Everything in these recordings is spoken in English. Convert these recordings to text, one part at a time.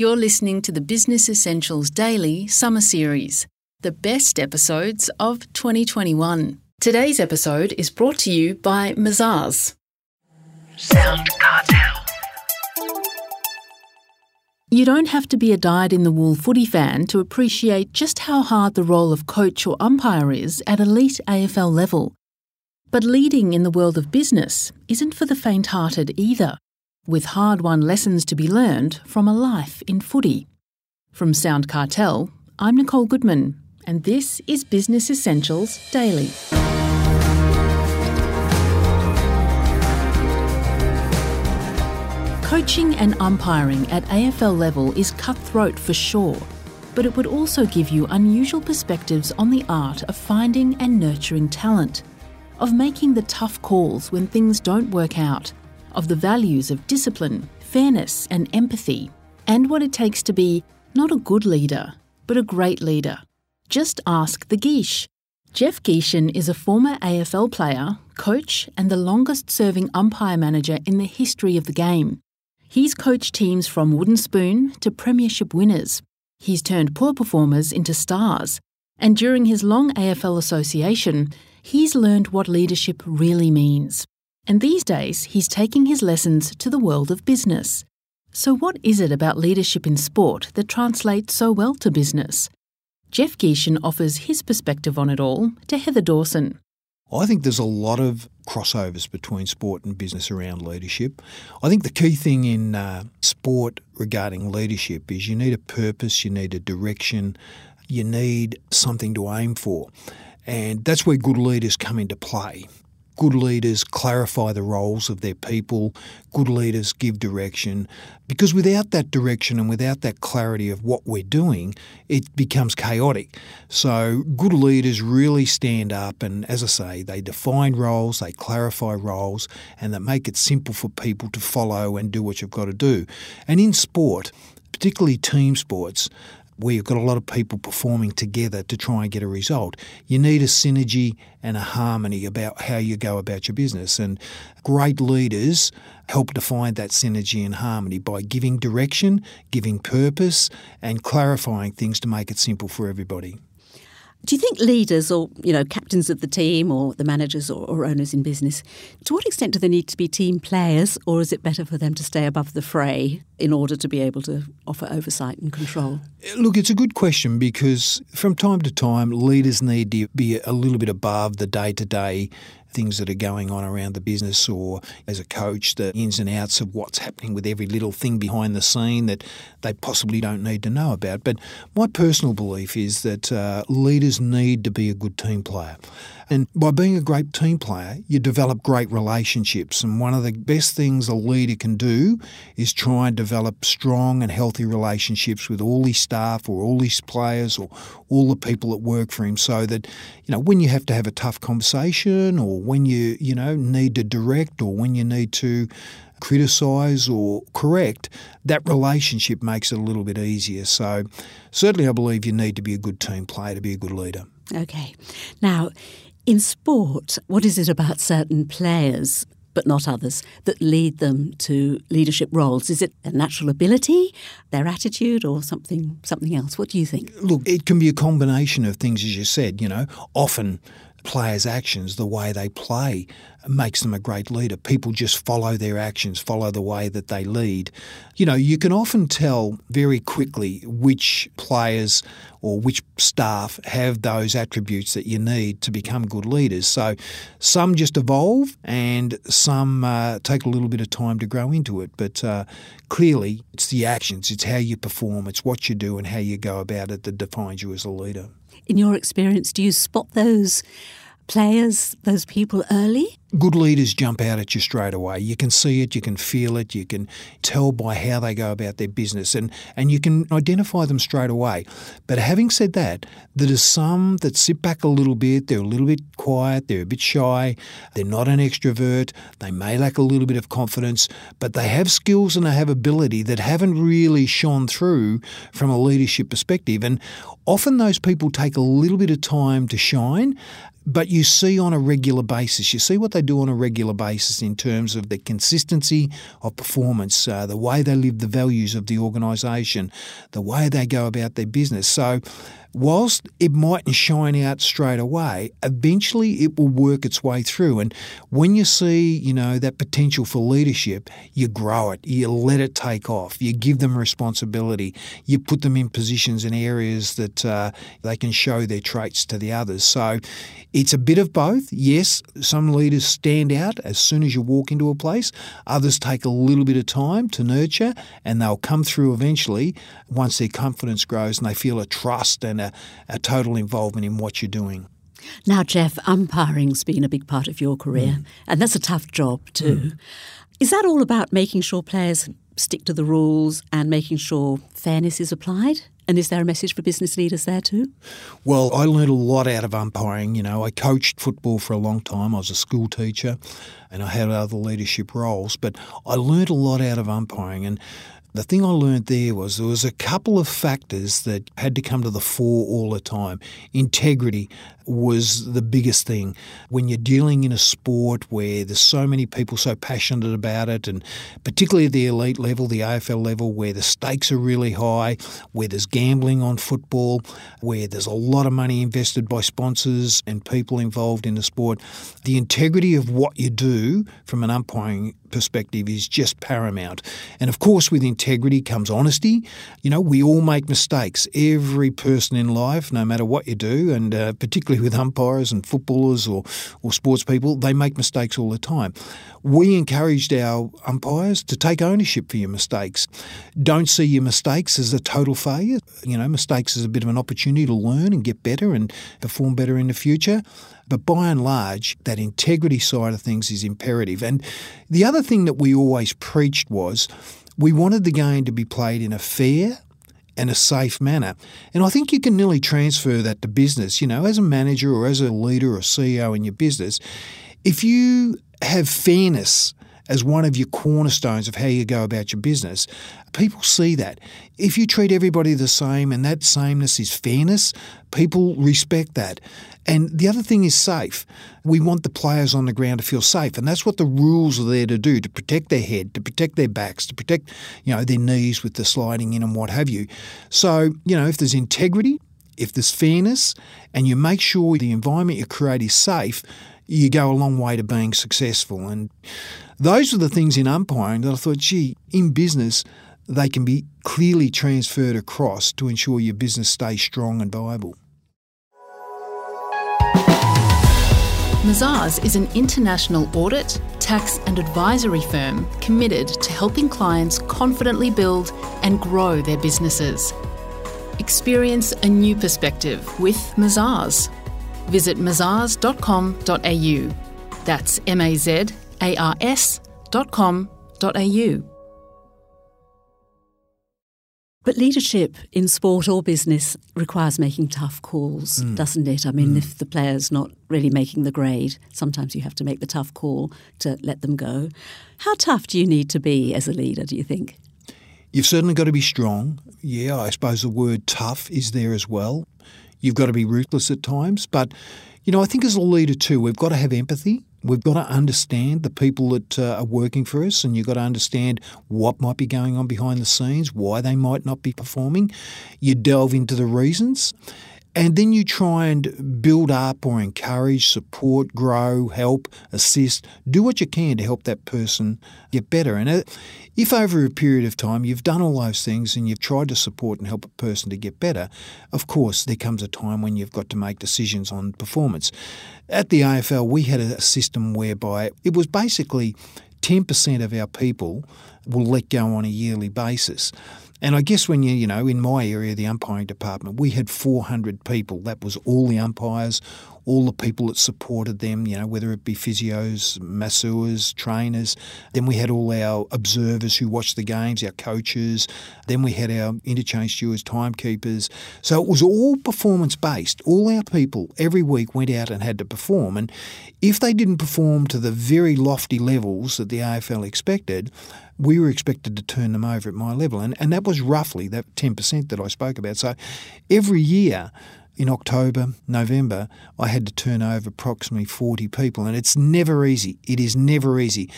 You're listening to the Business Essentials Daily Summer Series, the best episodes of 2021. Today's episode is brought to you by Mazars. SoundCartel. You don't have to be a dyed-in-the-wool footy fan to appreciate just how hard the role of coach or umpire is at elite AFL level. But leading in the world of business isn't for the faint-hearted either, with hard-won lessons to be learned from a life in footy. From SoundCartel, I'm Nicole Goodman, and this is Business Essentials Daily. Coaching and umpiring at AFL level is cutthroat for sure, but it would also give you unusual perspectives on the art of finding and nurturing talent, of making the tough calls when things don't work out, of the values of discipline, fairness and empathy, and what it takes to be not a good leader, but a great leader. Just ask the Giesch. Jeff Gieschen is a former AFL player, coach and the longest-serving umpire manager in the history of the game. He's coached teams from wooden spoon to premiership winners. He's turned poor performers into stars. And during his long AFL association, he's learned what leadership really means. And these days, he's taking his lessons to the world of business. So what is it about leadership in sport that translates so well to business? Jeff Gieschen offers his perspective on it all to Heather Dawson. I think there's a lot of crossovers between sport and business around leadership. I think the key thing in sport regarding leadership is you need a purpose, you need a direction, you need something to aim for. And that's where good leaders come into play. Good leaders clarify the roles of their people. Good leaders give direction. Because without that direction and without that clarity of what we're doing, it becomes chaotic. So good leaders really stand up and, as I say, they define roles, they clarify roles, and they make it simple for people to follow and do what you've got to do. And in sport, particularly team sports, where you've got a lot of people performing together to try and get a result, you need a synergy and a harmony about how you go about your business. And great leaders help define that synergy and harmony by giving direction, giving purpose, and clarifying things to make it simple for everybody. Do you think leaders or, captains of the team or the managers or owners in business, to what extent do they need to be team players, or is it better for them to stay above the fray in order to be able to offer oversight and control? Look, it's a good question because from time to time, leaders need to be a little bit above the day-to-day things that are going on around the business, or as a coach, the ins and outs of what's happening with every little thing behind the scene that they possibly don't need to know about. But my personal belief is that leaders need to be a good team player. And by being a great team player, you develop great relationships. And one of the best things a leader can do is try and develop strong and healthy relationships with all his staff or all his players or all the people that work for him, so that, when you have to have a tough conversation or when you, need to direct or when you need to criticise or correct, that relationship makes it a little bit easier. So certainly I believe you need to be a good team player to be a good leader. Okay. Now, in sport, what is it about certain players, but not others, that lead them to leadership roles? Is it their natural ability, their attitude, or something else? What do you think? Look, it can be a combination of things, as you said. Often players' actions, the way they play, makes them a great leader. People just follow their actions, follow the way that they lead. You can often tell very quickly which players or which staff have those attributes that you need to become good leaders. So some just evolve and some take a little bit of time to grow into it. But clearly it's the actions, it's how you perform, it's what you do and how you go about it that defines you as a leader. In your experience, do you spot those players, those people early? Good leaders jump out at you straight away. You can see it, you can feel it, you can tell by how they go about their business and you can identify them straight away. But having said that, there are some that sit back a little bit, they're a little bit quiet, they're a bit shy, they're not an extrovert, they may lack a little bit of confidence, but they have skills and they have ability that haven't really shone through from a leadership perspective. And often those people take a little bit of time to shine, but you see on a regular basis, you see what they they do on a regular basis in terms of the consistency of performance, the way they live the values of the organisation, the way they go about their business. So whilst it mightn't shine out straight away, eventually it will work its way through. And when you see, you know, that potential for leadership, you grow it, you let it take off, you give them responsibility, you put them in positions and areas that they can show their traits to the others. So it's a bit of both. Yes, some leaders stand out as soon as you walk into a place. Others take a little bit of time to nurture, and they'll come through eventually once their confidence grows and they feel a trust and a total involvement in what you're doing. Now, Jeff, umpiring's been a big part of your career, and that's a tough job too. Is that all about making sure players stick to the rules and making sure fairness is applied? And is there a message for business leaders there too? Well, I learned a lot out of umpiring. You know, I coached football for a long time. I was a school teacher and I had other leadership roles, but I learned a lot out of umpiring. And the thing I learned there was there was a couple of factors that had to come to the fore all the time. Integrity was the biggest thing. When you're dealing in a sport where there's so many people so passionate about it, and particularly at the elite level, the AFL level, where the stakes are really high, where there's gambling on football, where there's a lot of money invested by sponsors and people involved in the sport, the integrity of what you do from an umpiring perspective is just paramount. And of course, with integrity comes honesty. You know, we all make mistakes. Every person in life, no matter what you do, and particularly with umpires and footballers or sports people, they make mistakes all the time. We encouraged our umpires to take ownership for your mistakes. Don't see your mistakes as a total failure. You know, mistakes is a bit of an opportunity to learn and get better and perform better in the future. But by and large, that integrity side of things is imperative. And the other thing that we always preached was we wanted the game to be played in a fair and a safe manner. And I think you can nearly transfer that to business. You know, as a manager or as a leader or CEO in your business, if you have fairness as one of your cornerstones of how you go about your business, people see that. If you treat everybody the same and that sameness is fairness, people respect that. And the other thing is safe. We want the players on the ground to feel safe, and that's what the rules are there to do, to protect their head, to protect their backs, to protect, you know, their knees with the sliding in and what have you. So, you know, if there's integrity, if there's fairness, and you make sure the environment you create is safe, you go a long way to being successful. And those are the things in umpiring that I thought, gee, in business, they can be clearly transferred across to ensure your business stays strong and viable. Mazars is an international audit, tax and advisory firm committed to helping clients confidently build and grow their businesses. Experience a new perspective with Mazars. Visit mazars.com.au. That's mazars.com.au. But leadership in sport or business requires making tough calls, doesn't it? I mean, if the player's not really making the grade, sometimes you have to make the tough call to let them go. How tough do you need to be as a leader, do you think? You've certainly got to be strong. Yeah, I suppose the word tough is there as well. You've got to be ruthless at times. But, you know, I think as a leader too, we've got to have empathy. We've got to understand the people that are working for us, and you've got to understand what might be going on behind the scenes, why they might not be performing. You delve into the reasons, and then you try and build up or encourage, support, grow, help, assist. Do what you can to help that person get better. And if over a period of time you've done all those things and you've tried to support and help a person to get better, of course there comes a time when you've got to make decisions on performance. At the AFL, we had a system whereby it was basically 10% of our people will let go on a yearly basis. And I guess when you know, in my area, the umpiring department, we had 400 people. That was all the umpires, all the people that supported them, you know, whether it be physios, masseurs, trainers. Then we had all our observers who watched the games, our coaches. Then we had our interchange stewards, timekeepers. So it was all performance-based. All our people every week went out and had to perform. And if they didn't perform to the very lofty levels that the AFL expected, we were expected to turn them over at my level. And that was roughly that 10% that I spoke about. So every year, in October, November, I had to turn over approximately 40 people. And it's never easy. It is never easy.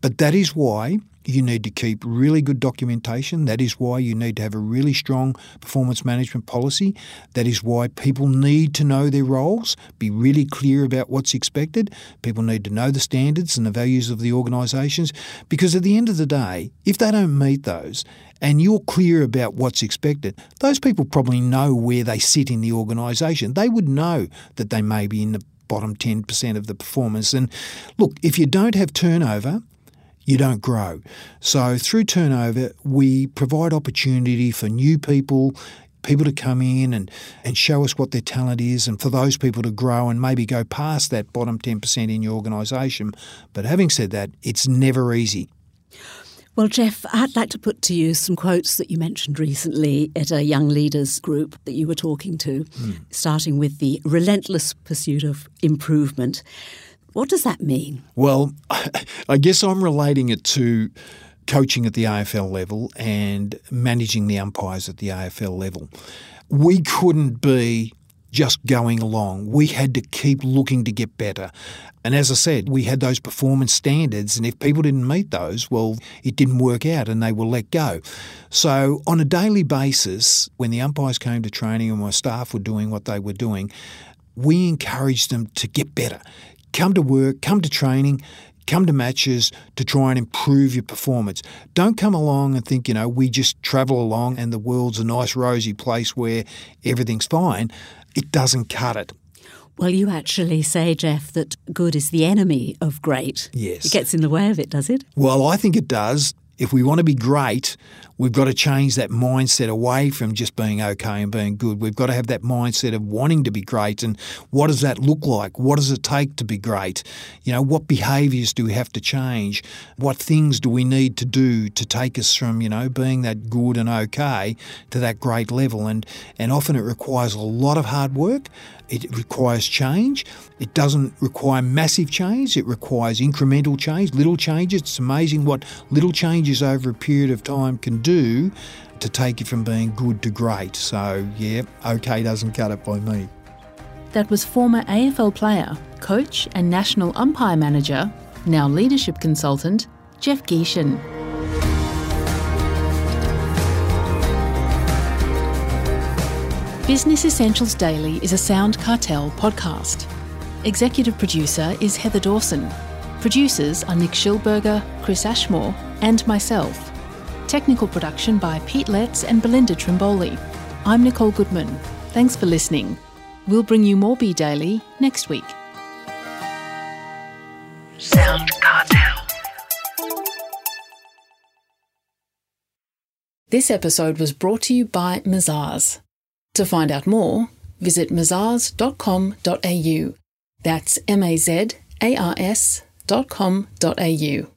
But that is why you need to keep really good documentation. That is why you need to have a really strong performance management policy. That is why people need to know their roles, be really clear about what's expected. People need to know the standards and the values of the organisations, because at the end of the day, if they don't meet those and you're clear about what's expected, those people probably know where they sit in the organisation. They would know that they may be in the bottom 10% of the performance. And look, if you don't have turnover, you don't grow. So through turnover, we provide opportunity for new people to come in and show us what their talent is, and for those people to grow and maybe go past that bottom 10% in your organisation. But having said that, it's never easy. Well, Jeff, I'd like to put to you some quotes that you mentioned recently at a young leaders group that you were talking to, starting with the relentless pursuit of improvement. What does that mean? Well, I guess I'm relating it to coaching at the AFL level and managing the umpires at the AFL level. We couldn't be just going along. We had to keep looking to get better. And as I said, we had those performance standards, and if people didn't meet those, well, it didn't work out and they were let go. So on a daily basis, when the umpires came to training and my staff were doing what they were doing, we encouraged them to get better. Come to work, come to training, come to matches to try and improve your performance. Don't come along and think, we just travel along and the world's a nice rosy place where everything's fine. It doesn't cut it. Well, you actually say, Jeff, that good is the enemy of great. Yes. It gets in the way of it, does it? Well, I think it does. If we want to be great, we've got to change that mindset away from just being okay and being good. We've got to have that mindset of wanting to be great, and what does that look like? What does it take to be great? What behaviours do we have to change? What things do we need to do to take us from, being that good and okay to that great level? And often it requires a lot of hard work. It requires change. It doesn't require massive change. It requires incremental change, little changes. It's amazing what little changes over a period of time can do to take you from being good to great. So, okay doesn't cut it by me. That was former AFL player, coach and national umpire manager, now leadership consultant, Jeff Gieschen. Business Essentials Daily is a SoundCartel podcast. Executive producer is Heather Dawson. Producers are Nick Schilberger, Chris Ashmore, and myself. Technical production by Pete Letts and Belinda Trimboli. I'm Nicole Goodman. Thanks for listening. We'll bring you more B Daily next week. SoundCartel. This episode was brought to you by Mazars. To find out more, visit mazars.com.au. That's MAZARS.com.au.